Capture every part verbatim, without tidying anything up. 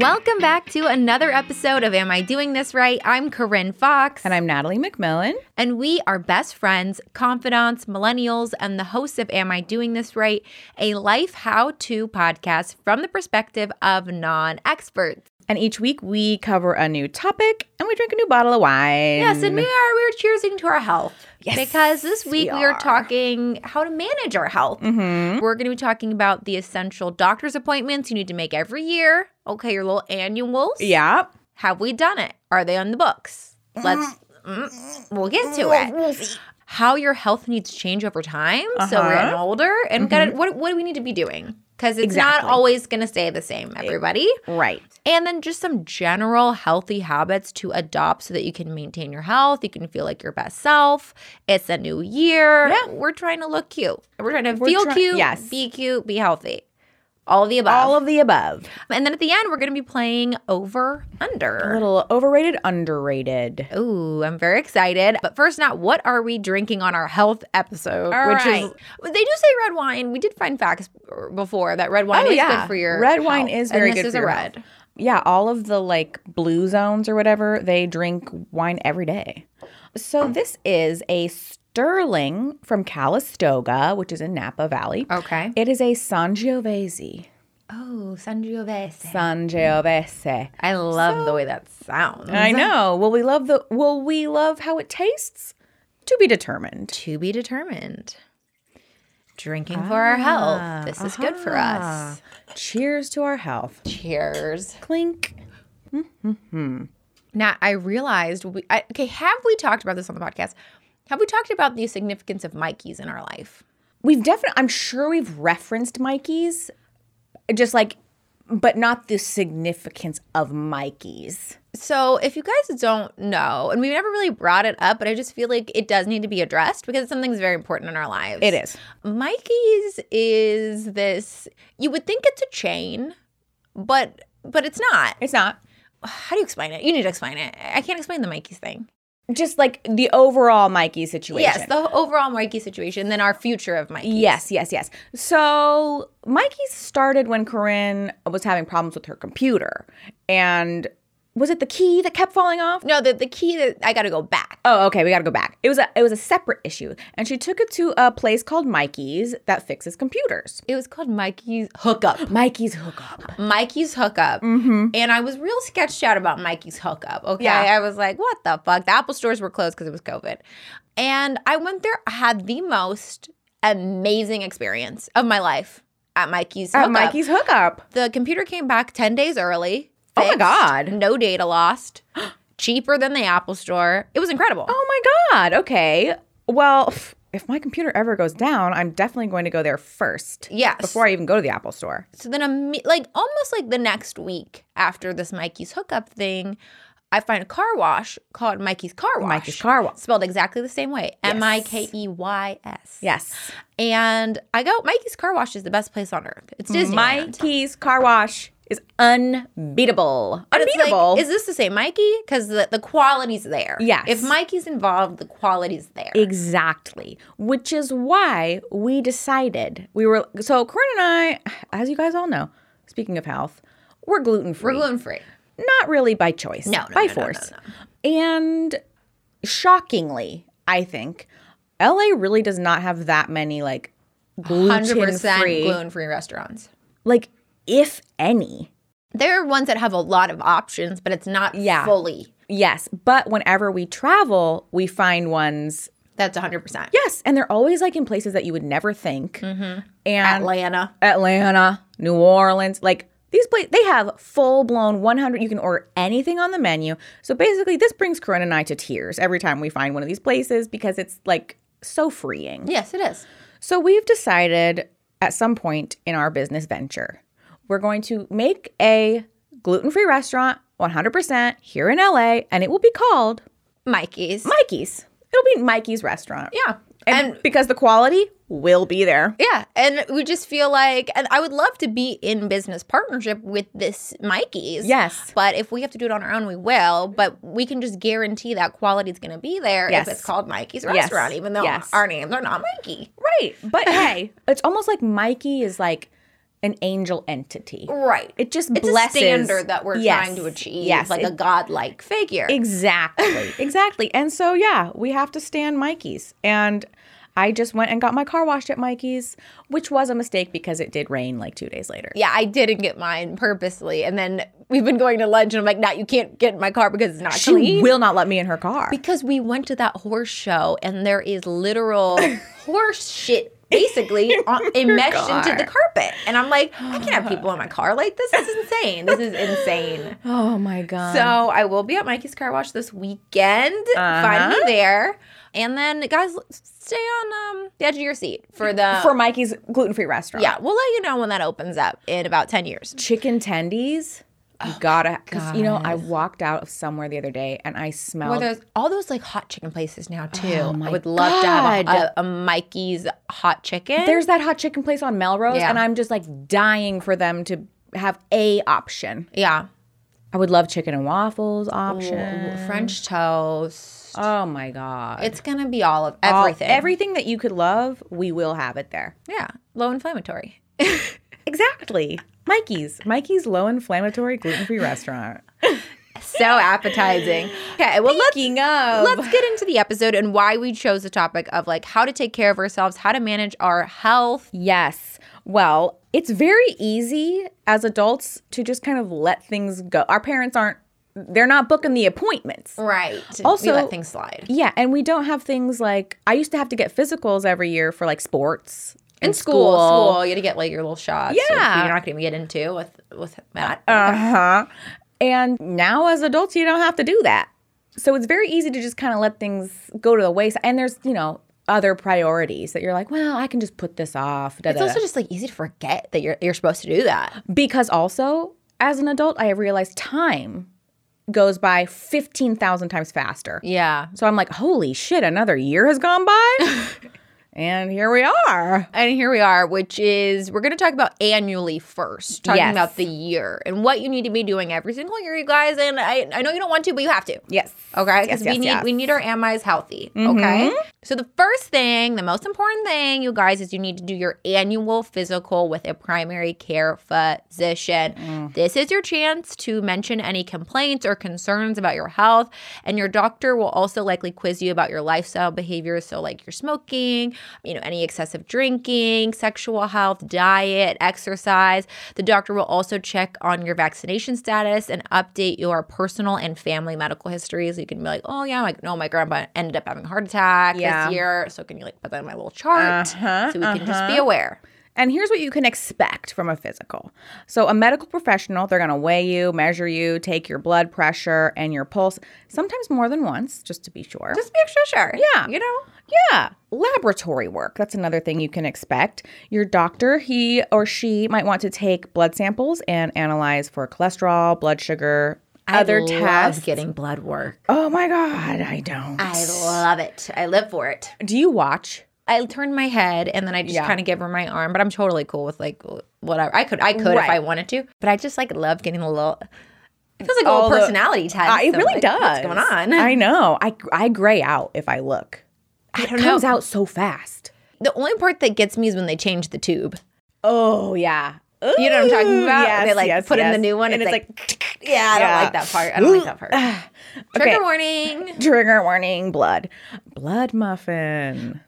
Welcome back to another episode of Am I Doing This Right? I'm Corinne Fox. And I'm Natalie McMillan. And we are best friends, confidants, millennials, and the hosts of Am I Doing This Right? A life how-to podcast from the perspective of non-experts. And each week we cover a new topic and we drink a new bottle of wine. Yes, and we are we're cheersing to our health. Yes, because this week we are. we are talking how to manage our health. Mm-hmm. We're going to be talking about the essential doctor's appointments you need to make every year. Okay, your little annuals. Yeah. Have we done it? Are they on the books? Let's mm, we'll get to it. How your health needs to change over time. Uh-huh. So we're getting older and mm-hmm. gotta, what what do we need to be doing? Because it's exactly. not always going to stay the same, everybody. Right. And then just some general healthy habits to adopt so that you can maintain your health. You can feel like your best self. It's a new year. Yeah. We're trying to look cute. We're trying to we're feel try- cute, yes. be cute, be healthy. All of the above. All of the above. And then at the end, we're going to be playing over, under. A little overrated, underrated. Ooh, I'm very excited. But first, Nat, what are we drinking on our health episode? All which right. is, they do say red wine. We did find facts before that red wine oh, is yeah. good for your red health. Wine is very and good is for your red. Health. Yeah, all of the like blue zones or whatever, they drink wine every day. So this is a Sterling from Calistoga, which is in Napa Valley. Okay. It is a Sangiovese. Oh, Sangiovese. Sangiovese. I love so, the way that sounds. I know. Will we love the will we love how it tastes? To be determined. To be determined. Drinking ah, for our health. This uh-huh. is good for us. Cheers to our health. Cheers. Clink. Mm-hmm. Now, I realized we I, okay, have we talked about this on the podcast? Have we talked about the significance of Mikey's in our life? We've definitely, I'm sure we've referenced Mikey's, just like, but not the significance of Mikey's. So if you guys don't know, and we've never really brought it up, but I just feel like it does need to be addressed because something's very important in our lives. It is. Mikey's is this, you would think it's a chain, but but it's not. It's not. How do you explain it? You need to explain it. I can't explain the Mikey's thing. Just like the overall Mikey situation. Yes, the overall Mikey situation, then our future of Mikey's. Yes, yes, yes. So Mikey's started when Corinne was having problems with her computer. And was it the key that kept falling off? No, the, the key that I got to go back. Oh, okay, we got to go back. It was a it was a separate issue. And she took it to a place called Mikey's that fixes computers. It was called Mikey's Hookup. Mikey's Hookup. Mikey's Hookup. Mm-hmm. And I was real sketched out about Mikey's Hookup, okay? Yeah. I was like, what the fuck? The Apple stores were closed because it was COVID. And I went there, I had the most amazing experience of my life at Mikey's Hookup. At Mikey's Hookup. The computer came back ten days early. Fixed, oh my God. No data lost. Cheaper than the Apple store. It was incredible. Oh my God. Okay. Well, if my computer ever goes down, I'm definitely going to go there first. Yes. Before I even go to the Apple store. So then, I'm, like, almost like the next week after this Mikey's Hookup thing, I find a car wash called Mikey's Car Wash. Mikey's Car Wash. Spelled exactly the same way. Yes. M I K E Y S. Yes. And I go, Mikey's Car Wash is the best place on earth. It's Disneyland. Mikey's Car Wash. Is unbeatable. And unbeatable. It's like, is this the same Mikey? Because the, the quality's there. Yes. If Mikey's involved, the quality's there. Exactly. Which is why we decided we were – so Corinne and I, as you guys all know, speaking of health, we're gluten-free. We're gluten-free. Not really by choice. No, no, By no, force. No, no, no. And shockingly, I think, L A really does not have that many like gluten-free. one hundred percent gluten-free restaurants. Like – if any. There are ones that have a lot of options, but it's not yeah. fully. Yes. But whenever we travel, we find ones. That's one hundred percent. Yes. And they're always like in places that you would never think. Mm-hmm. And Atlanta. Atlanta. New Orleans. Like these places, they have full-blown one hundred. You can order anything on the menu. So basically this brings Corinne and I to tears every time we find one of these places because it's like so freeing. Yes, it is. So we've decided at some point in our business venture, we're going to make a gluten-free restaurant, one hundred percent, here in L A, and it will be called Mikey's. Mikey's. It'll be Mikey's Restaurant. Yeah. And, and because the quality will be there. Yeah. And we just feel like, and I would love to be in business partnership with this Mikey's. Yes. But if we have to do it on our own, we will. But we can just guarantee that quality is going to be there yes. if it's called Mikey's Restaurant, yes. even though yes. our names are not Mikey. Right. But hey, it's almost like Mikey is like an angel entity. Right. It just it's blesses. It's a standard that we're yes, trying to achieve, yes, like it, a godlike figure. Exactly. Exactly. And so, yeah, we have to stand Mikey's. And I just went and got my car washed at Mikey's, which was a mistake because it did rain like two days later. Yeah, I didn't get mine purposely. And then we've been going to lunch and I'm like, no, you can't get in my car because it's not she clean. She will not let me in her car. Because we went to that horse show and there is literal horse shit basically enmeshed car. into the carpet. And I'm like, I can't have people in my car like this. This is insane. This is insane. Oh, my God. So I will be at Mikey's Car Wash this weekend. Uh-huh. Find me there. And then, guys, stay on um, the edge of your seat for the... For Mikey's gluten-free restaurant. Yeah, we'll let you know when that opens up in about ten years. Chicken tendies? You oh gotta, because, you know, I walked out of somewhere the other day and I smelled... Well, all those, like, hot chicken places now, too. Oh my I would love God. to have a, a, a Mikey's hot chicken. There's that hot chicken place on Melrose, yeah. and I'm just, like, dying for them to have a option. Yeah. I would love chicken and waffles option. Ooh, French toast. Oh, my God. It's going to be all of everything. All, everything that you could love, we will have it there. Yeah. Low inflammatory. Exactly. Mikey's. Mikey's low inflammatory gluten-free restaurant. So appetizing. Okay. Well, Speaking let's, of. let's get into the episode and why we chose the topic of, like, how to take care of ourselves, how to manage our health. Yes. Well, it's very easy as adults to just kind of let things go. Our parents aren't. They're not booking the appointments. Right. Also, we let things slide. Yeah. And we don't have things like – I used to have to get physicals every year for, like, sports. In school. school. school. You had to get, like, your little shots. Yeah. You're not going to get into with, with that. Uh-huh. And now as adults, you don't have to do that. So it's very easy to just kind of let things go to the wayside. And there's, you know – other priorities that you're like, well, I can just put this off. Da, it's da, also da. just, like, easy to forget that you're you're supposed to do that. Because also, as an adult, I realized time goes by fifteen thousand times faster. Yeah. So I'm like, holy shit, another year has gone by? And here we are. And here we are, which is, we're going to talk about annually first, talking yes. about the year and what you need to be doing every single year, you guys. And I, I know you don't want to, but you have to. Yes. Okay? Because yes, yes, we need yes. we need our A M Is healthy. Mm-hmm. Okay? So the first thing, the most important thing, you guys, is you need to do your annual physical with a primary care physician. Mm. This is your chance to mention any complaints or concerns about your health. And your doctor will also likely quiz you about your lifestyle behaviors, so like your smoking, you know, any excessive drinking, sexual health, diet, exercise. The doctor will also check on your vaccination status and update your personal and family medical history. So you can be like, oh, yeah, like, no, my grandpa ended up having a heart attack yeah. this year. So can you, like, put that in my little chart uh-huh, so we uh-huh. can just be aware. And here's what you can expect from a physical. So a medical professional, they're going to weigh you, measure you, take your blood pressure and your pulse, sometimes more than once, just to be sure. Just to be extra sure. Yeah. You know? Yeah. Laboratory work. That's another thing you can expect. Your doctor, he or she might want to take blood samples and analyze for cholesterol, blood sugar, I other tests. I love getting blood work. Oh, my God. I don't. I love it. I live for it. Do you watch? I turn my head and then I just yeah. kind of give her my arm, but I'm totally cool with, like, whatever. I could I could right. if I wanted to, but I just, like, love getting a little – it feels like a little personality test. Uh, it so really like, does. What's going on? I know. I, I gray out if I look. I don't it comes know. out so fast. The only part that gets me is when they change the tube. Oh, yeah. Ooh, you know what I'm talking about? Yes, they, like, yes, put yes. in the new one. And it's, it's like, like – yeah, I don't yeah. like that part. I don't like that part. Trigger okay. warning. Trigger warning. Blood. Blood muffin.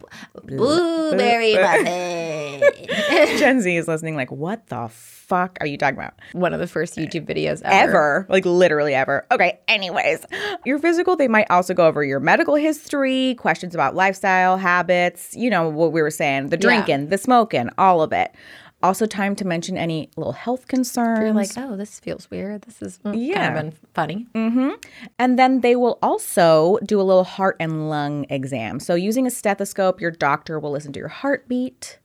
Blueberry muffin. Gen Z is listening like, what the fuck are you talking about? One of the first YouTube videos ever. Ever. Like, literally ever. Okay, anyways. Your physical, they might also go over your medical history, questions about lifestyle, habits, you know, what we were saying, the drinking, yeah. the smoking, all of it. Also time to mention any little health concerns. If you're like, oh, this feels weird. This is mm, yeah. kind of been funny. Mm-hmm. And then they will also do a little heart and lung exam. So using a stethoscope, your doctor will listen to your heartbeat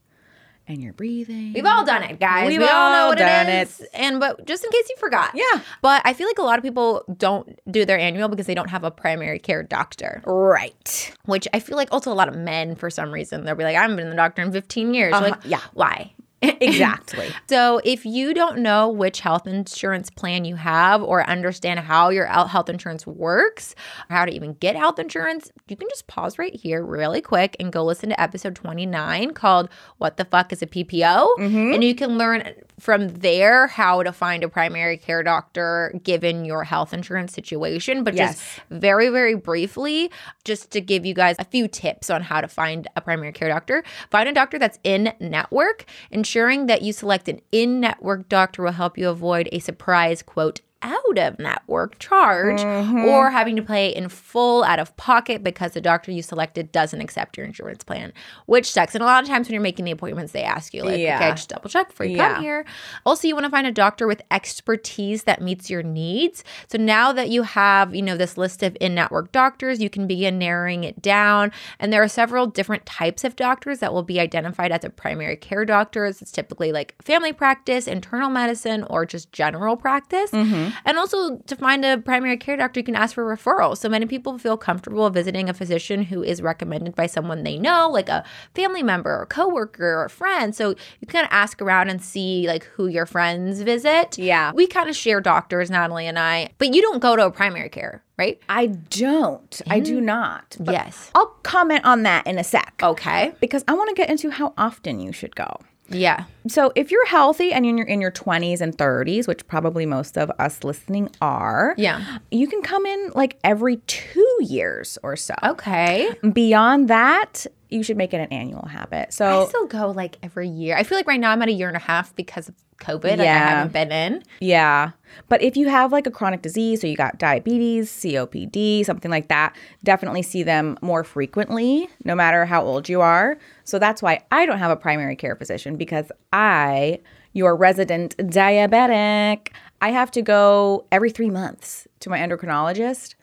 and your breathing. We've all done it, guys. We've we all, all know what done it is. It. And but just in case you forgot. Yeah. But I feel like a lot of people don't do their annual because they don't have a primary care doctor. Right. Which I feel like also a lot of men, for some reason, they'll be like, I haven't been to the doctor in fifteen years. Uh-huh. Like, yeah. Why? Exactly. So if you don't know which health insurance plan you have or understand how your health insurance works, or how to even get health insurance, you can just pause right here really quick and go listen to episode twenty-nine called What the Fuck is a P P O? Mm-hmm. And you can learn from there how to find a primary care doctor given your health insurance situation. But yes. just very, very briefly, just to give you guys a few tips on how to find a primary care doctor. Find a doctor that's in-network. Ensuring that you select an in-network doctor will help you avoid a surprise, quote, out of network charge mm-hmm. or having to pay in full out of pocket because the doctor you selected doesn't accept your insurance plan, which sucks. And a lot of times when you're making the appointments, they ask you, like, yeah. okay, just double check before you yeah. come here. Also, you want to find a doctor with expertise that meets your needs. So now that you have, you know, this list of in-network doctors, you can begin narrowing it down. And there are several different types of doctors that will be identified as a primary care doctors. It's typically like family practice, internal medicine, or just general practice. Mm-hmm. And also, to find a primary care doctor, you can ask for referrals. So many people feel comfortable visiting a physician who is recommended by someone they know, like a family member or coworker or friend. So you can ask around and see, like, who your friends visit. Yeah. We kind of share doctors, Natalie and I. But you don't go to a primary care, right? I don't. Mm-hmm. I do not. But yes. I'll comment on that in a sec. Okay. Because I want to get into how often you should go. Yeah. So if you're healthy and you're in your twenties and thirties, which probably most of us listening are, yeah. you can come in like every two years or so. Okay. Beyond that, you should make it an annual habit. So I still go like every year. I feel like right now I'm at a year and a half because of COVID. Yeah. Like I haven't been in. Yeah. But if you have like a chronic disease, so you got diabetes, C O P D, something like that, definitely see them more frequently, no matter how old you are. So that's why I don't have a primary care physician, because I, your resident diabetic, I have to go every three months to my endocrinologist.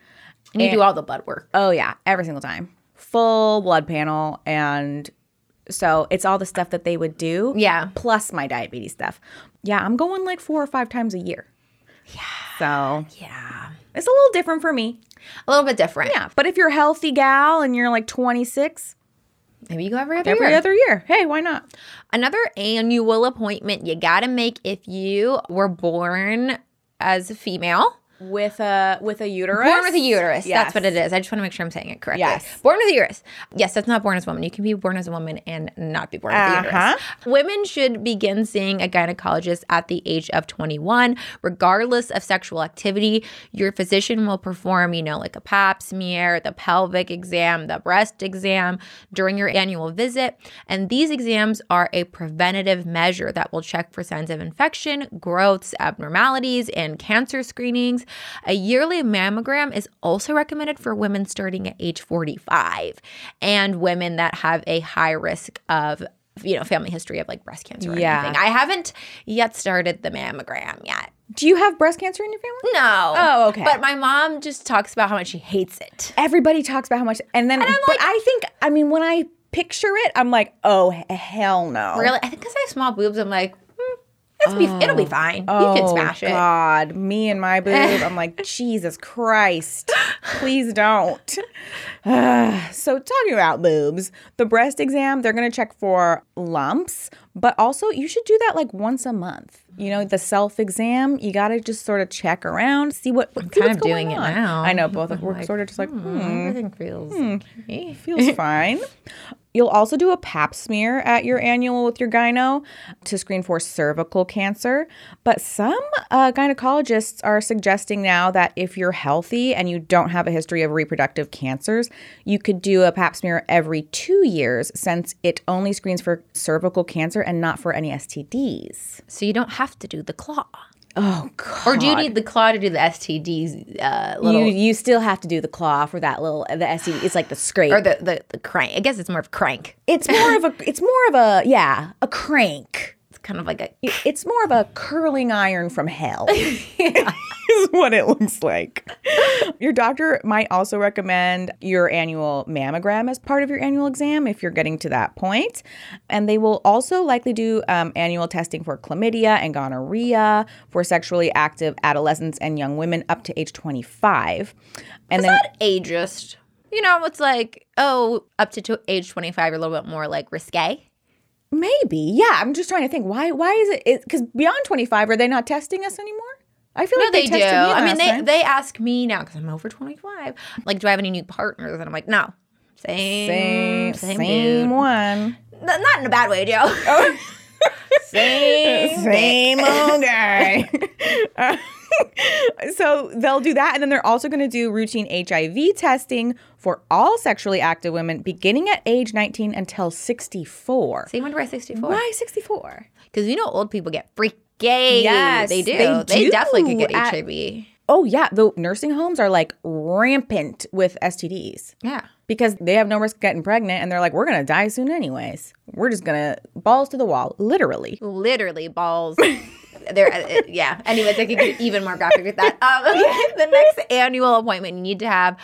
And, and you do all the blood work. Oh, yeah. Every single time. Full blood panel, and so it's all the stuff that they would do. Yeah. Plus my diabetes stuff. Yeah, I'm going like four or five times a year. Yeah. So. Yeah. It's a little different for me. A little bit different. Yeah. But if you're a healthy gal and you're like twenty-six, maybe you go every other every year. Every other year. Hey, why not? Another annual appointment you got to make if you were born as a female. With a with a uterus? Born with a uterus. Yes. That's what it is. I just want to make sure I'm saying it correctly. Yes. Born with a uterus. Yes, that's not born as a woman. You can be born as a woman and not be born with uh-huh. a uterus. Women should begin seeing a gynecologist at the age of twenty-one. Regardless of sexual activity, your physician will perform, you know, like a pap smear, the pelvic exam, the breast exam during your annual visit. And these exams are a preventative measure that will check for signs of infection, growths, abnormalities, and cancer screenings. A yearly mammogram is also recommended for women starting at age forty-five and women that have a high risk of, you know, family history of like breast cancer or yeah. anything. I haven't yet started the mammogram yet. Do you have breast cancer in your family? No. Oh, okay. But my mom just talks about how much she hates it. Everybody talks about how much. And then, and I'm but like, I think, I mean, when I picture it, I'm like, oh, hell no. Really? I think because I have small boobs, I'm like, It'll, oh. be, it'll be fine. Oh, you can smash it. Oh, God. Me and my boob. I'm like, Jesus Christ. Please don't. Uh, so talking about boobs, the breast exam, they're going to check for lumps. But also, you should do that like once a month. You know, the self-exam, you got to just sort of check around, see what, what I'm see kind what's of doing on. It now. I know. Both of us are sort of just like, hmm. Everything feels hmm, okay. Feels fine. You'll also do a pap smear at your annual with your gyno to screen for cervical cancer. But some uh, gynecologists are suggesting now that if you're healthy and you don't have a history of reproductive cancers, you could do a pap smear every two years since it only screens for cervical cancer and not for any S T Ds. So you don't have to do the claw. Oh, God. Or do you need the claw to do the S T Ds? Uh, little... You you still have to do the claw for that little, the S T D. It's like the scrape. Or the, the, the crank. I guess it's more of a crank. It's more of a, it's more of a, yeah, a crank. It's kind of like a. It's more of a curling iron from hell. Yeah. Is what it looks like. Your doctor might also recommend your annual mammogram as part of your annual exam if you're getting to that point. And they will also likely do um, annual testing for chlamydia and gonorrhea for sexually active adolescents and young women up to age twenty-five. And it's then, not ageist. You know, it's like, oh, up to, to age twenty-five, you're a little bit more like risque. Maybe. Yeah. I'm just trying to think. Why Why is it? Because beyond twenty-five, are they not testing us anymore? I feel no, like they, they tested do. Me last I mean, they, time. They ask me now because I'm over twenty-five. Like, do I have any new partners? And I'm like, no, same, same, same, same one. N- not in a bad way, Joe. Oh. Same, Same old guy. uh, so they'll do that. And then they're also going to do routine H I V testing for all sexually active women beginning at age nineteen until sixty-four. So you wonder why sixty-four? Why sixty-four? Because you know old people get freaky. Yes, they do. They, they do definitely could get at, H I V. Oh, yeah. The nursing homes are like rampant with S T Ds. Yeah. Because they have no risk of getting pregnant, and they're like, we're going to die soon anyways. We're just going to balls to the wall, literally. Literally balls. There, uh, yeah. Anyways, I could get even more graphic with that. Um, okay. The next annual appointment you need to have,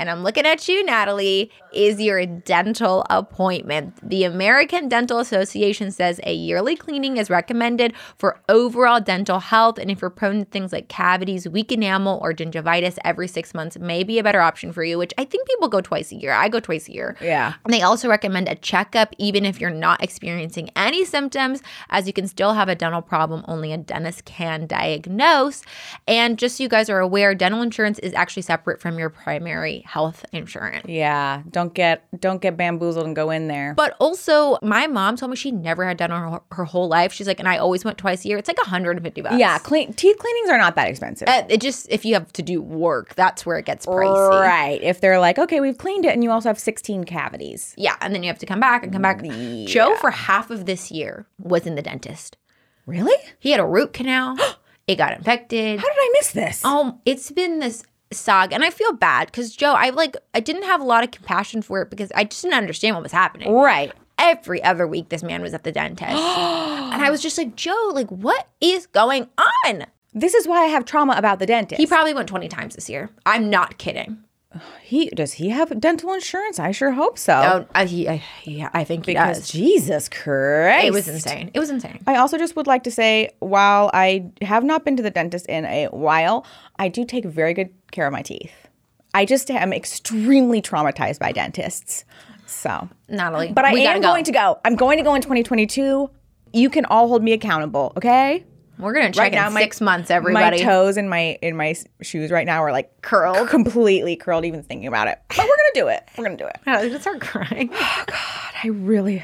and I'm looking at you, Natalie, is your dental appointment. The American Dental Association says a yearly cleaning is recommended for overall dental health, and if you're prone to things like cavities, weak enamel, or gingivitis, every six months may be a better option for you, which I think people go twice a year. I go twice a year. Yeah. And they also recommend a checkup even if you're not experiencing any symptoms, as you can still have a dental problem only a dentist can diagnose. And just so you guys are aware, dental insurance is actually separate from your primary health insurance. Yeah, don't get don't get bamboozled and go in there. But also, my mom told me she never had dental her, her whole life. She's like, and I always went twice a year. It's like one hundred fifty bucks. Yeah, clean, teeth cleanings are not that expensive. Uh, it just if you have to do work, that's where it gets pricey. Right. If they're like, okay, we've cleaned it, and you also have sixteen cavities. Yeah, and then you have to come back and come back. Yeah. Joe, for half of this year, was in the dentist. Really? He had a root canal. It got infected. How did I miss this? Um, it's been this. Saga, and I feel bad because Joe, I like I didn't have a lot of compassion for it because I just didn't understand what was happening. Right. Every other week this man was at the dentist. And I was just like, Joe, like what is going on? This is why I have trauma about the dentist. He probably went twenty times this year. I'm not kidding. He does he have dental insurance? I sure hope so. Oh, I, he, I, yeah, I think he because does. Jesus Christ. It was insane. It was insane. I also just would like to say, while I have not been to the dentist in a while, I do take very good care of my teeth. I just am extremely traumatized by dentists. So. Natalie. But I am go. going to go. I'm going to go in twenty twenty-two. You can all hold me accountable, okay? We're going to check right now, in six my, months, everybody. My toes in my in my shoes right now are like curled. Completely curled, even thinking about it. But we're going to do it. We're going to do it. I'm going to start crying. Oh, God. I really,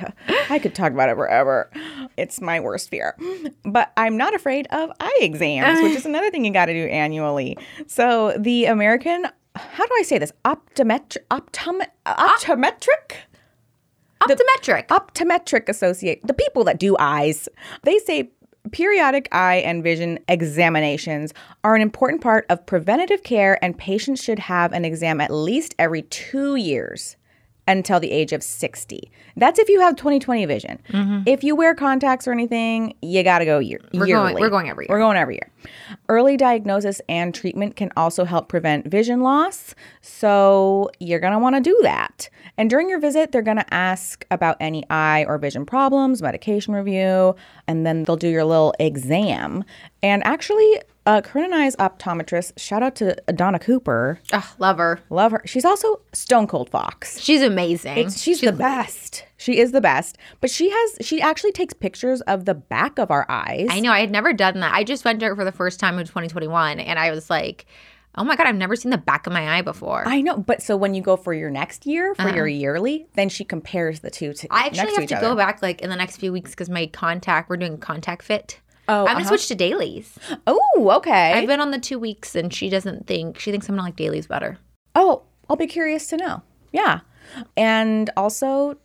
I could talk about it forever. It's my worst fear. But I'm not afraid of eye exams, which is another thing you got to do annually. So the American, how do I say this? Optometri- optom- optometric? Optometric. The, optometric associate. The people that do eyes, they say periodic eye and vision examinations are an important part of preventative care, and patients should have an exam at least every two years until the age of sixty. That's if you have twenty twenty vision. Mm-hmm. If you wear contacts or anything, you got to go year- we're yearly. Going, we're going every year. We're going every year. Early diagnosis and treatment can also help prevent vision loss, so you're going to want to do that. And during your visit, they're going to ask about any eye or vision problems, medication review, and then they'll do your little exam. And actually, uh, Corinne and I's optometrist, shout out to Donna Cooper. Oh, love her. Love her. She's also Stone Cold Fox. She's amazing. It's, she's, she's the best. She is the best. But she has, she actually takes pictures of the back of our eyes. I know. I had never done that. I just went to her for the first time in twenty twenty-one, and I was like, oh my God, I've never seen the back of my eye before. I know. But so when you go for your next year, for uh-huh. your yearly, then she compares the two to I actually have to, to go back like in the next few weeks because my contact, we're doing contact fit. Oh, I'm going to uh-huh. switch to dailies. Oh, okay. I've been on the two weeks and she doesn't think, she thinks I'm going to like dailies better. Oh, I'll be curious to know. Yeah. And also,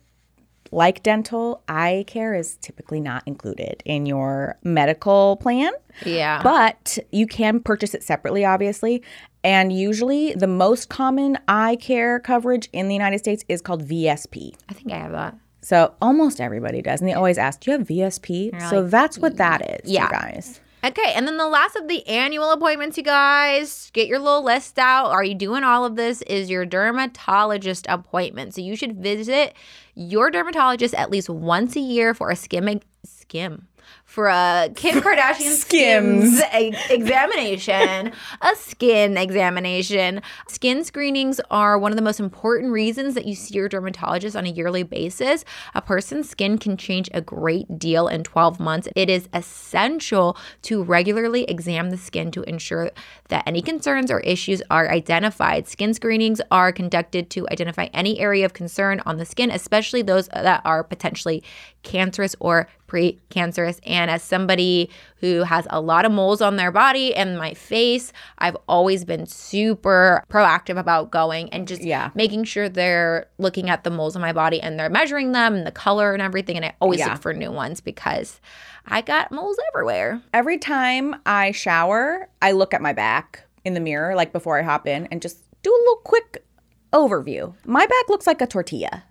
like dental, eye care is typically not included in your medical plan. Yeah. But you can purchase it separately, obviously. And usually the most common eye care coverage in the United States is called V S P. I think I have that. So almost everybody does. And they always ask, do you have V S P? Like, so that's what that is, yeah. You guys. Okay. And then the last of the annual appointments, you guys, get your little list out. Are you doing all of this? Is your dermatologist appointment. So you should visit your dermatologist at least once a year for a skim skim. For a Kim Kardashian Skims, Skims a- examination, a skin examination. Skin screenings are one of the most important reasons that you see your dermatologist on a yearly basis. A person's skin can change a great deal in twelve months. It is essential to regularly examine the skin to ensure that any concerns or issues are identified. Skin screenings are conducted to identify any area of concern on the skin, especially those that are potentially cancerous or precancerous. listeners. And as somebody who has a lot of moles on their body and my face, I've always been super proactive about going and just yeah. making sure they're looking at the moles on my body and they're measuring them and the color and everything. And I always yeah. look for new ones because I got moles everywhere. Every time I shower, I look at my back in the mirror, like before I hop in, and just do a little quick overview. My back looks like a tortilla.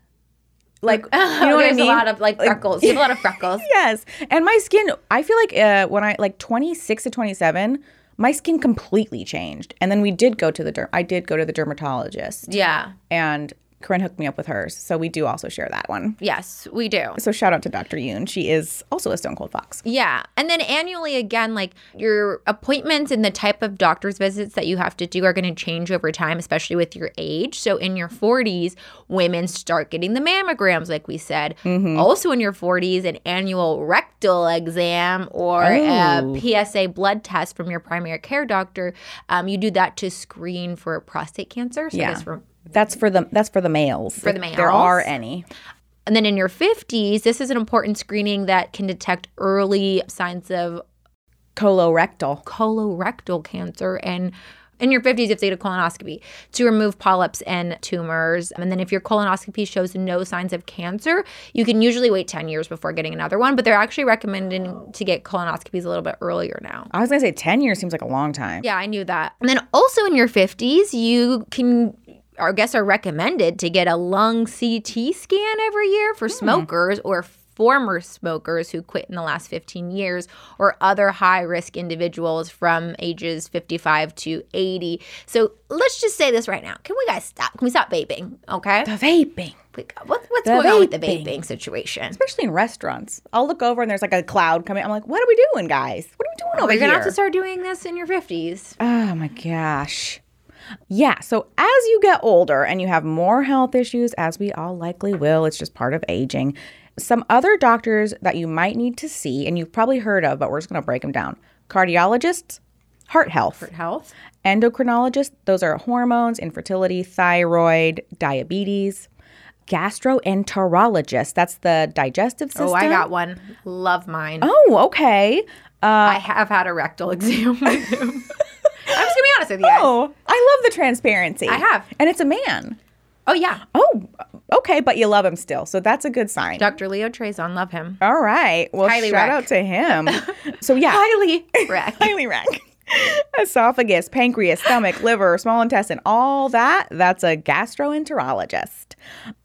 Like, you know what I mean? There's a lot of, like, freckles. You have a lot of freckles. Yes. And my skin, I feel like uh, when I, like, twenty-six to twenty-seven, my skin completely changed. And then we did go to the, der- I did go to the dermatologist. Yeah. And Corinne hooked me up with hers. So we do also share that one. Yes, we do. So shout out to Doctor Yoon. She is also a Stone Cold Fox. Yeah. And then annually, again, like your appointments and the type of doctor's visits that you have to do are going to change over time, especially with your age. So in your forties, women start getting the mammograms, like we said. Mm-hmm. Also in your forties, an annual rectal exam or oh. a P S A blood test from your primary care doctor. Um, you do that to screen for prostate cancer. So yeah. this re- That's for the that's for the males. For the males. There are any. And then in your fifties, this is an important screening that can detect early signs of colorectal. Colorectal cancer. And in your fifties, you have to get a colonoscopy to remove polyps and tumors. And then if your colonoscopy shows no signs of cancer, you can usually wait ten years before getting another one. But they're actually recommending to get colonoscopies a little bit earlier now. I was going to say ten years seems like a long time. Yeah, I knew that. And then also in your fifties, you can... I guess are recommended to get a lung C T scan every year for mm. smokers or former smokers who quit in the last fifteen years or other high-risk individuals from ages fifty-five to eighty. So let's just say this right now. Can we guys stop? Can we stop vaping? Okay? The vaping. What, what's the going vaping. on with the vaping situation? Especially in restaurants. I'll look over and there's like a cloud coming. I'm like, what are we doing, guys? What are we doing oh, over here? You're going to have to start doing this in your fifties. Oh, my gosh. Yeah, so as you get older and you have more health issues, as we all likely will, it's just part of aging, some other doctors that you might need to see, and you've probably heard of, but we're just going to break them down. Cardiologists, heart health. Heart health. Endocrinologists, those are hormones, infertility, thyroid, diabetes. Gastroenterologists, that's the digestive system. Oh, I got one. Love mine. Oh, okay. Uh, I have had a rectal exam with him. I'm just going to be honest with you guys. Oh, I love the transparency. I have. And it's a man. Oh, yeah. Oh, okay. But you love him still. So that's a good sign. Doctor Leo Trezon, love him. All right. Well, highly shout rec. out to him. So, yeah. Highly rec. Highly rec. Esophagus, pancreas, stomach, liver, small intestine, all that. That's a gastroenterologist.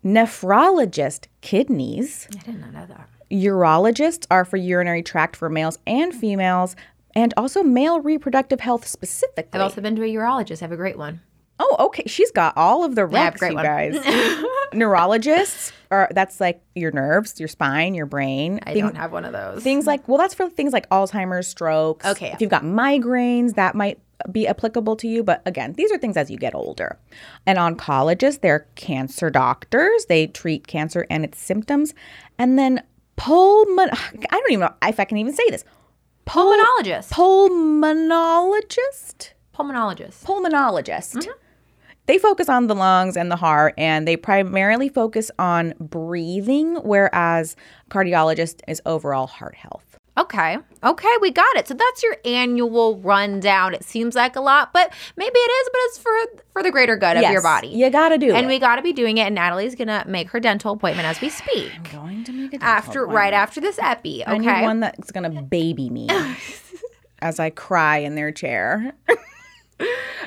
Nephrologist, kidneys. I didn't know that. Urologists are for urinary tract for males and females. And also male reproductive health specifically. I've also been to a urologist. I have a great one. Oh, okay. She's got all of the reps, yeah, you guys. Neurologists, are, that's like your nerves, your spine, your brain. I things, don't have one of those. Things like, well, that's for things like Alzheimer's, strokes. Okay. If you've got migraines, that might be applicable to you. But again, these are things as you get older. An oncologist, they're cancer doctors. They treat cancer and its symptoms. And then pulmon- I don't even know if I can even say this. Pulmonologist. Pulmonologist? Pulmonologist. Pulmonologist. Mm-hmm. They focus on the lungs and the heart, and they primarily focus on breathing, whereas cardiologist is overall heart health. Okay. Okay, we got it. So that's your annual rundown. It seems like a lot, but maybe it is, but it's for for the greater good of yes, your body. You got to do and it. And we got to be doing it. And Natalie's going to make her dental appointment as we speak. I'm going to make a dental after, appointment. Right after this epi, okay? I need one that's going to baby me as I cry in their chair.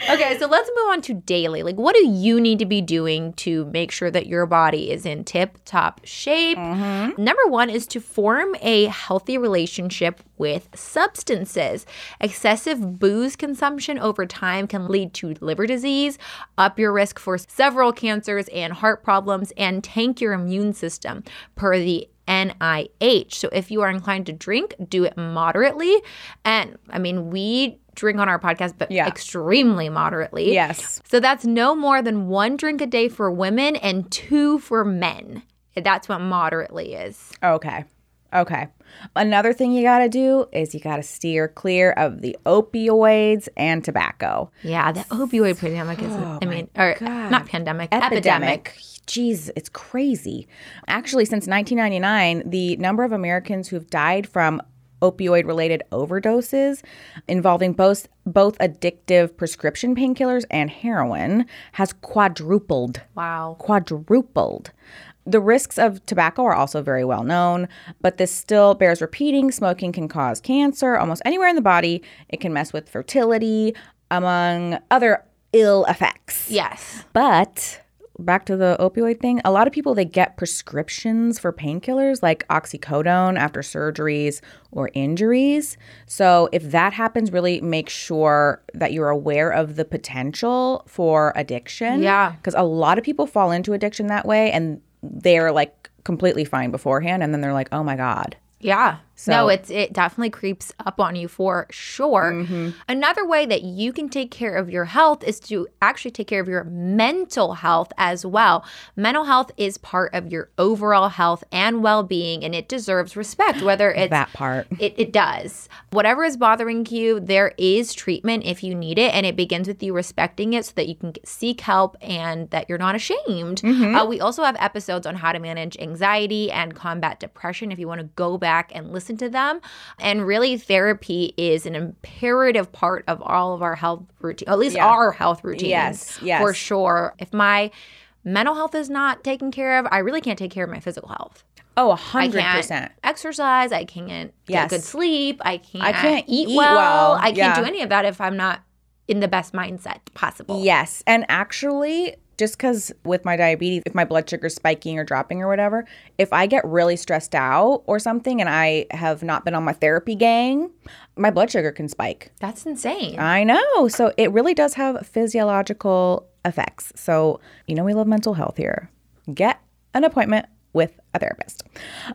Okay, so let's move on to daily. Like, what do you need to be doing to make sure that your body is in tip-top shape? Mm-hmm. Number one is to form a healthy relationship with substances. Excessive booze consumption over time can lead to liver disease, up your risk for several cancers and heart problems, and tank your immune system per the N I H. So if you are inclined to drink, do it moderately. And, I mean, we... drink on our podcast, but yeah. extremely moderately. Yes. So that's no more than one drink a day for women and two for men. That's what moderately is. Okay. Okay. Another thing you got to do is you got to steer clear of the opioids and tobacco. Yeah, the opioid pandemic is, oh I mean, or God. not pandemic, epidemic. epidemic. Jeez, it's crazy. Actually, since nineteen ninety-nine, the number of Americans who've died from opioid-related overdoses involving both both addictive prescription painkillers and heroin has quadrupled. Wow. Quadrupled. The risks of tobacco are also very well known, but this still bears repeating. Smoking can cause cancer almost anywhere in the body. It can mess with fertility, among other ill effects. Yes. But back to the opioid thing, a lot of people, they get prescriptions for painkillers like oxycodone after surgeries or injuries. So if that happens, really make sure that you're aware of the potential for addiction. Yeah. Because a lot of people fall into addiction that way, and they're like completely fine beforehand, and then they're like, oh my God. Yeah. So. No, it's, it definitely creeps up on you for sure. Mm-hmm. Another way that you can take care of your health is to actually take care of your mental health as well. Mental health is part of your overall health and well-being, and it deserves respect, whether it's— That part. It, it does. Whatever is bothering you, there is treatment if you need it, and it begins with you respecting it so that you can seek help and that you're not ashamed. Mm-hmm. Uh, we also have episodes on how to manage anxiety and combat depression if you want to go back and listen to them. And really, therapy is an imperative part of all of our health routine, at least yeah. our health routines, yes, yes. for sure. If my mental health is not taken care of, I really can't take care of my physical health. Oh, one hundred percent. I can't exercise. I can't yes. get good sleep. I can't, I can't eat, eat well. well. I yeah. can't do any of that if I'm not in the best mindset possible. Yes. And actually, just because with my diabetes, if my blood sugar is spiking or dropping or whatever, if I get really stressed out or something and I have not been on my therapy gang, my blood sugar can spike. That's insane. I know. So it really does have physiological effects. So, you know, we love mental health here. Get an appointment with a therapist.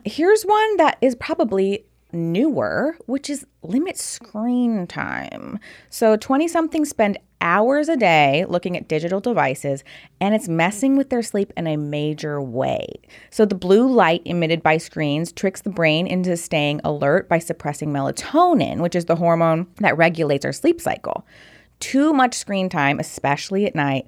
Here's one that is probably newer, which is limit screen time. So twenty-somethings spend hours a day looking at digital devices, and it's messing with their sleep in a major way. So the blue light emitted by screens tricks the brain into staying alert by suppressing melatonin, which is the hormone that regulates our sleep cycle. Too much screen time, especially at night,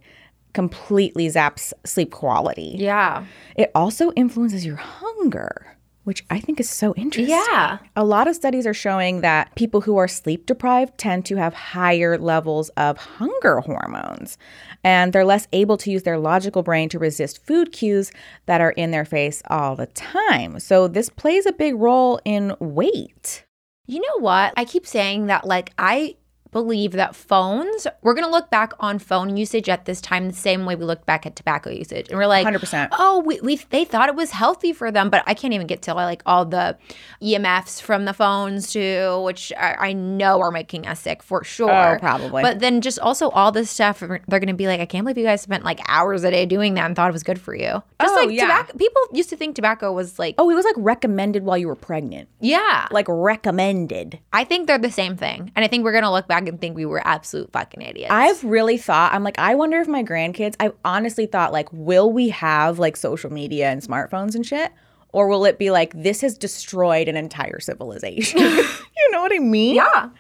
completely zaps sleep quality. Yeah. It also influences your hunger, which I think is so interesting. Yeah. A lot of studies are showing that people who are sleep deprived tend to have higher levels of hunger hormones, and they're less able to use their logical brain to resist food cues that are in their face all the time. So this plays a big role in weight. You know what? I keep saying that, like, I believe that phones, we're going to look back on phone usage at this time the same way we looked back at tobacco usage. And we're like, one hundred percent. oh, we, we they thought it was healthy for them. But I can't even get to like all the E M Fs from the phones too, which I, I know are making us sick for sure. Oh, probably. But then just also all this stuff, they're going to be like, I can't believe you guys spent like hours a day doing that and thought it was good for you. Just oh, like yeah. tobacco, people used to think tobacco was like. Oh, it was like recommended while you were pregnant. Yeah. Like recommended. I think they're the same thing. And I think we're going to look back and think we were absolute fucking idiots. I've really thought, I'm like, I wonder if my grandkids, I've honestly thought, like, will we have like social media and smartphones and shit? Or will it be like, this has destroyed an entire civilization? You know what I mean? Yeah.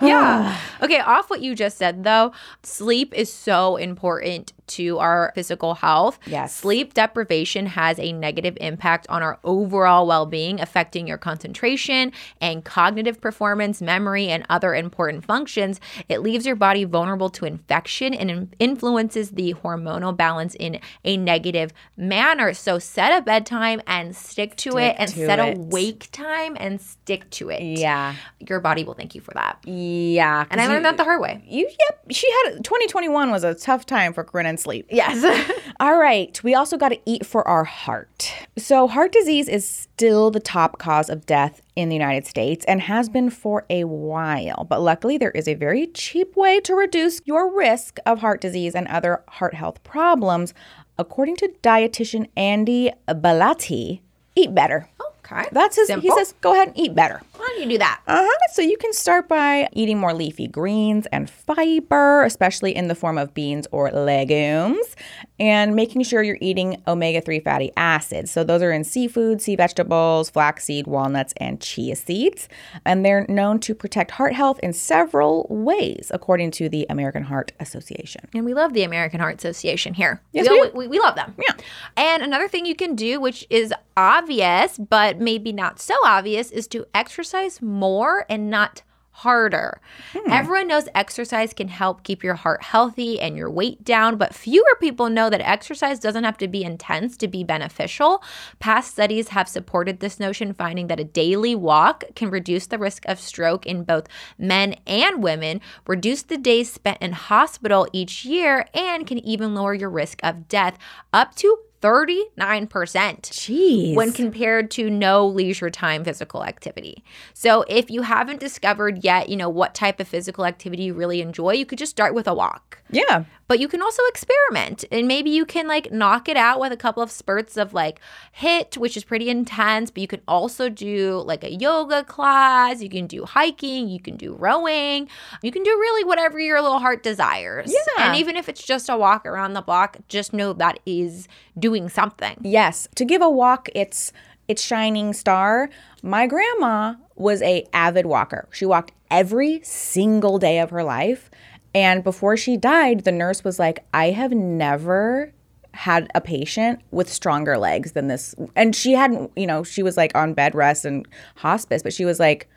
Yeah. Okay, off what you just said, though, sleep is so important to our physical health. Yes. Sleep deprivation has a negative impact on our overall well-being, affecting your concentration and cognitive performance, memory, and other important functions. It leaves your body vulnerable to infection and influences the hormonal balance in a negative manner. So set a bedtime and stick to stick it and to set it. a wake time and stick to it. Yeah. Your body will thank you for that. Yeah. And I learned you, that the hard way. You, yep. She had, twenty twenty-one was a tough time for Corinne and sleep. Yes. All right. We also got to eat for our heart. So heart disease is still the top cause of death in the United States and has been for a while. But luckily, there is a very cheap way to reduce your risk of heart disease and other heart health problems. According to dietitian Andy Balati, eat better. Okay. That's his. Simple. He says, go ahead and eat better. Why do you do that? Uh huh. So you can start by eating more leafy greens and fiber, especially in the form of beans or legumes, and making sure you're eating omega three fatty acids. So those are in seafood, sea vegetables, flaxseed, walnuts, and chia seeds. And they're known to protect heart health in several ways, according to the American Heart Association. And we love the American Heart Association here. Yes, we, we, we, we love them. Yeah. And another thing you can do, which is obvious, but but maybe not so obvious is to exercise more and not harder. Hmm. Everyone knows exercise can help keep your heart healthy and your weight down, but fewer people know that exercise doesn't have to be intense to be beneficial. Past studies have supported this notion, finding that a daily walk can reduce the risk of stroke in both men and women, reduce the days spent in hospital each year, and can even lower your risk of death up to thirty-nine percent. Jeez. When compared to no leisure time physical activity. So if you haven't discovered yet, you know, what type of physical activity you really enjoy, you could just start with a walk. Yeah. But you can also experiment, and maybe you can like knock it out with a couple of spurts of like HIIT, which is pretty intense, but you can also do like a yoga class, you can do hiking, you can do rowing, you can do really whatever your little heart desires. Yeah. And even if it's just a walk around the block, just know that is doing something. Yes. To give a walk its its shining star, my grandma was an avid walker. She walked every single day of her life. And before she died, the nurse was like, I have never had a patient with stronger legs than this. And she hadn't, you know, she was like on bed rest and hospice, but she was like,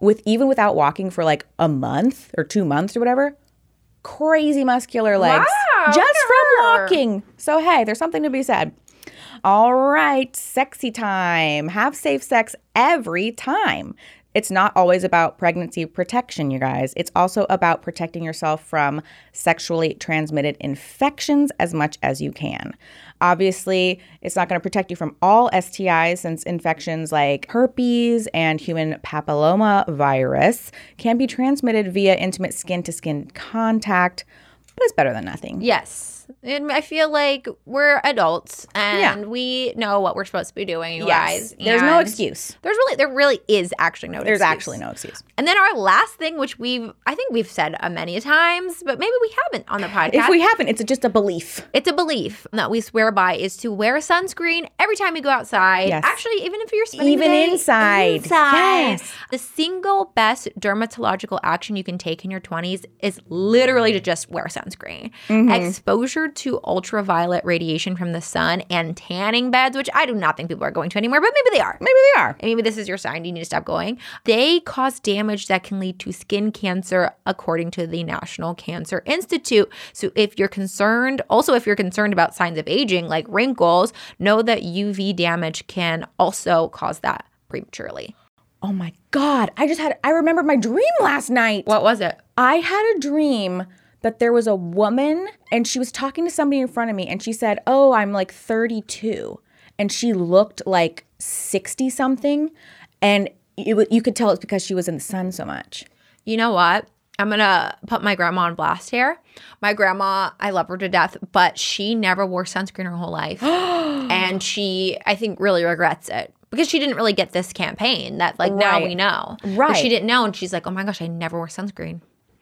with even without walking for like a month or two months or whatever, crazy muscular legs. Wow, just from walking. So, hey, there's something to be said. All right, sexy time. Have safe sex every time. It's not always about pregnancy protection, you guys. It's also about protecting yourself from sexually transmitted infections as much as you can. Obviously, it's not going to protect you from all S T Is, since infections like herpes and human papilloma virus can be transmitted via intimate skin-to-skin contact, but it's better than nothing. Yes. And I feel like we're adults and yeah. we know what we're supposed to be doing, you yes. guys. There's no excuse. There's really, there really is actually no There's excuse. There's actually no excuse. And then our last thing, which we've, I think we've said uh, many times, but maybe we haven't on the podcast. If we haven't, it's just a belief. It's a belief that we swear by is to wear sunscreen every time you go outside. Yes. Actually, even if you're spending Even the day, inside. inside. Yes. The single best dermatological action you can take in your twenties is literally to just wear sunscreen. Mm-hmm. Exposure to ultraviolet radiation from the sun and tanning beds, which I do not think people are going to anymore, but maybe they are. Maybe they are. And maybe this is your sign. You need to stop going. They cause damage that can lead to skin cancer, according to the National Cancer Institute. So if you're concerned, also if you're concerned about signs of aging like wrinkles, know that U V damage can also cause that prematurely. Oh my God. I just had, I remembered my dream last night. What was it? I had a dream that there was a woman and she was talking to somebody in front of me and she said, oh, I'm like thirty-two. And she looked like sixty something. And it, you could tell it's because she was in the sun so much. You know what? I'm going to put my grandma on blast here. My grandma, I love her to death, but she never wore sunscreen her whole life. And she, I think, really regrets it. Because she didn't really get this campaign that like right. now we know. Right. But she didn't know. And she's like, oh my gosh, I never wore sunscreen.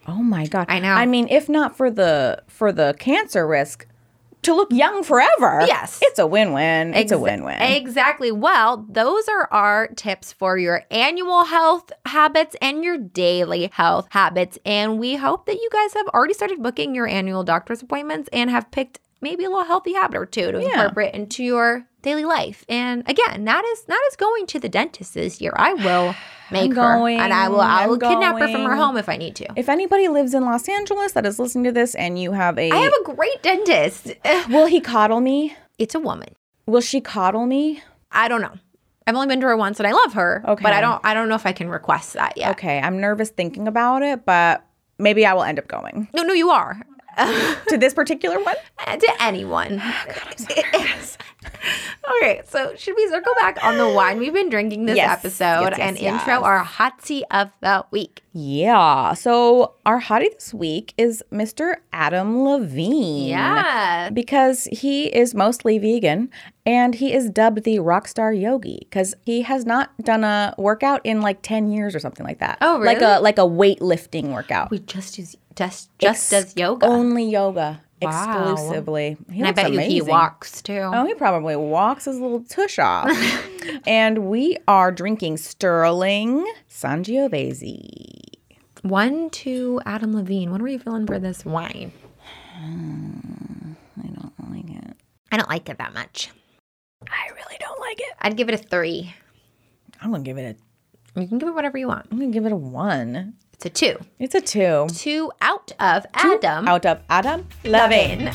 Oh my God. I know. I mean, if not for the for the cancer risk, to look young forever. Yes. It's a win-win. It's Ex- a win-win. Exactly. Well, those are our tips for your annual health habits and your daily health habits. And we hope that you guys have already started booking your annual doctor's appointments and have picked maybe a little healthy habit or two to yeah. incorporate into your daily life. And again, that is that is going to the dentist this year. I will make going, her and I will I will I'm kidnap going. her from her home if I need to. If anybody lives in Los Angeles that is listening to this and you have a I have a great dentist. Will he coddle me? It's a woman. Will she coddle me? I don't know. I've only been to her once and I love her. Okay. But I don't I don't know if I can request that yet. Okay. I'm nervous thinking about it, but maybe I will end up going. No, no, you are. To this particular one? To anyone. Oh, God, I'm so nervous. All right, so should we circle back on the wine we've been drinking this yes, episode yes, yes, and yes. intro our hot tea of the week? Yeah. So our hottie this week is Mister Adam Levine. Yeah. Because he is mostly vegan and he is dubbed the rockstar yogi because he has not done a workout in like ten years or something like that. Oh, really? Like a like a weightlifting workout. We just use just just Ex- does yoga. Only yoga. Wow. Exclusively. He and I bet amazing. you he walks too. Oh, he probably walks his little tush off. And we are drinking Sterling Sangiovese. One to Adam Levine. What are you feeling for this wine? Mm, I don't like it. I don't like it that much. I really don't like it. I'd give it a three. I'm going to give it a... You can give it whatever you want. I'm going to give it a one. It's a two. It's a two. Two out of two Adam. Out of Adam Levine. Levine.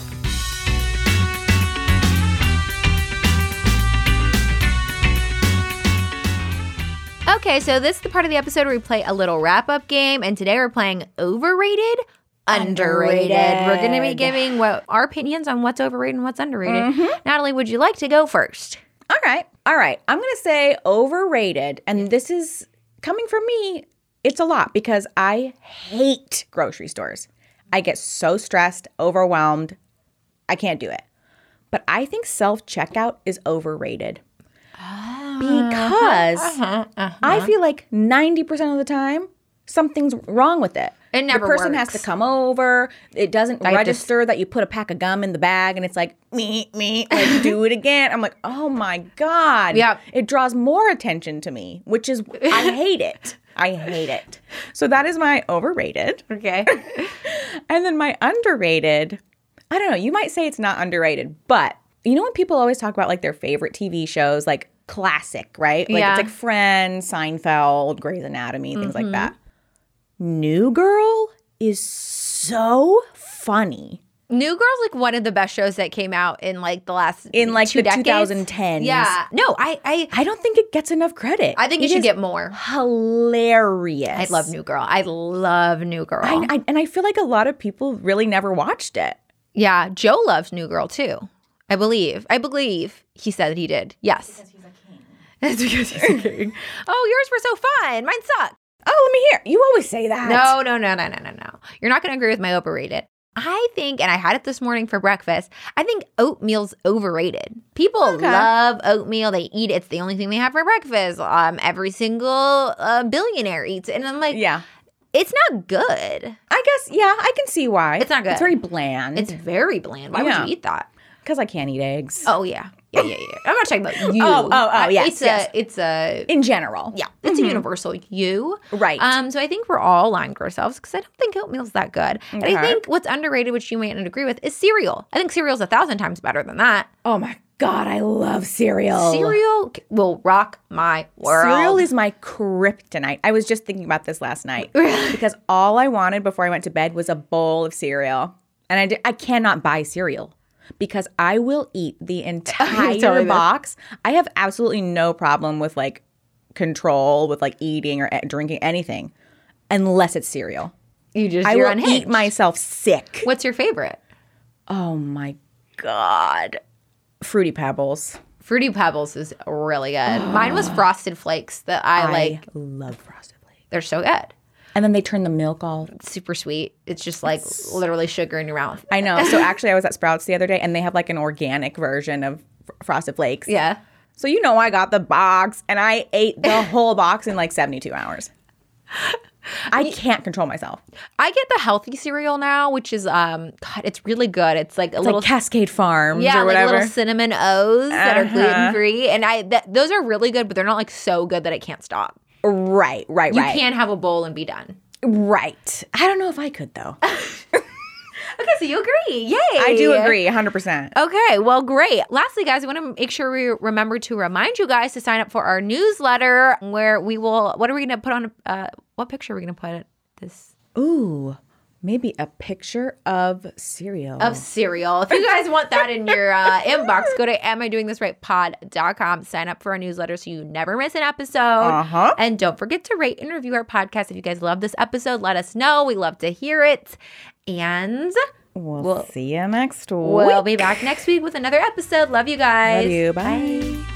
Okay, so this is the part of the episode where we play a little wrap-up game, and today we're playing Overrated, Underrated. underrated. We're going to be giving what our opinions on what's overrated and what's underrated. Mm-hmm. Natalie, would you like to go first? All right. All right. I'm going to say overrated, and this is coming from me. It's a lot because I hate grocery stores. I get so stressed, overwhelmed. I can't do it. But I think self-checkout is overrated. Because uh-huh, uh-huh. I feel like ninety percent of the time, something's wrong with it. It never works. The person works. has to come over. It doesn't I register just... that you put a pack of gum in the bag and it's like, me, me, like, do it again. I'm like, oh my God. Yeah. It draws more attention to me, which is, I hate it. I hate it. So that is my overrated. Okay. And then my underrated, I don't know, you might say it's not underrated, but you know when people always talk about like their favorite T V shows, like classic, right? Like yeah. It's like Friends, Seinfeld, Grey's Anatomy, things mm-hmm. like that. New Girl is so funny. New Girl's like one of the best shows that came out in like the last in like two the decades. twenty tens. Yeah. No, I, I I don't think it gets enough credit. I think it, it should get more. Hilarious. I love New Girl. I love New Girl. I, I, and I feel like a lot of people really never watched it. Yeah, Joe loves New Girl too. I believe. I believe he said that he did. Yes. Because he's a king. That's because he's a king. Oh, yours were so fun. Mine sucked. Oh, let me hear. You always say that. No, no, no, no, no, no, no. You're not going to agree with my overrated. I think, and I had it this morning for breakfast, I think oatmeal's overrated. People okay. love oatmeal. They eat it. It's the only thing they have for breakfast. Um, every single uh, billionaire eats it. And I'm like, yeah. It's not good. I guess, yeah, I can see why. It's not good. It's very bland. It's very bland. Why yeah. would you eat that? Because I can't eat eggs. Oh, yeah. Yeah, yeah, yeah. I'm not talking about you. Oh, oh, oh, yes. It's yes. a, it's a. In general. Yeah. It's mm-hmm. a universal you. Right. Um. So I think we're all lying to ourselves because I don't think oatmeal's that good. Okay. And I think what's underrated, which you may not agree with, is cereal. I think cereal's a thousand times better than that. Oh, my God. I love cereal. Cereal will rock my world. Cereal is my kryptonite. I was just thinking about this last night because all I wanted before I went to bed was a bowl of cereal. And I, did, I cannot buy cereal. Because I will eat the entire box. This. I have absolutely no problem with, like, control, with, like, eating or e- drinking anything. Unless it's cereal. You just, I you're will unhinged. eat myself sick. What's your favorite? Oh, my God. Fruity Pebbles. Fruity Pebbles is really good. Uh, Mine was Frosted Flakes that I, I like. I love Frosted Flakes. They're so good. And then they turn the milk all super sweet. It's just like it's... literally sugar in your mouth. I know. So actually I was at Sprouts the other day and they have like an organic version of F- Frosted Flakes. Yeah. So you know I got the box and I ate the whole box in like seventy-two hours. I can't control myself. I get the healthy cereal now, which is, um, God, it's really good. It's like a it's little like Cascade Farms yeah, or whatever. Yeah, like little cinnamon O's uh-huh. that are gluten-free. And I th- those are really good, but they're not like so good that I can't stop. Right, right, you right. You can't have a bowl and be done. Right. I don't know if I could, though. Okay, so you agree. Yay. I do agree, one hundred percent. Okay, well, great. Lastly, guys, we want to make sure we remember to remind you guys to sign up for our newsletter where we will – what are we going to put on uh, – what picture are we going to put it? This? Ooh. Maybe a picture of cereal. Of cereal. If you guys want that in your uh, inbox, go to am I doing this right pod dot com. Sign up for our newsletter so you never miss an episode. Uh-huh. And don't forget to rate and review our podcast. If you guys love this episode, let us know. We love to hear it. And we'll, we'll see you next week. We'll be back next week with another episode. Love you guys. Love you. Bye. Bye.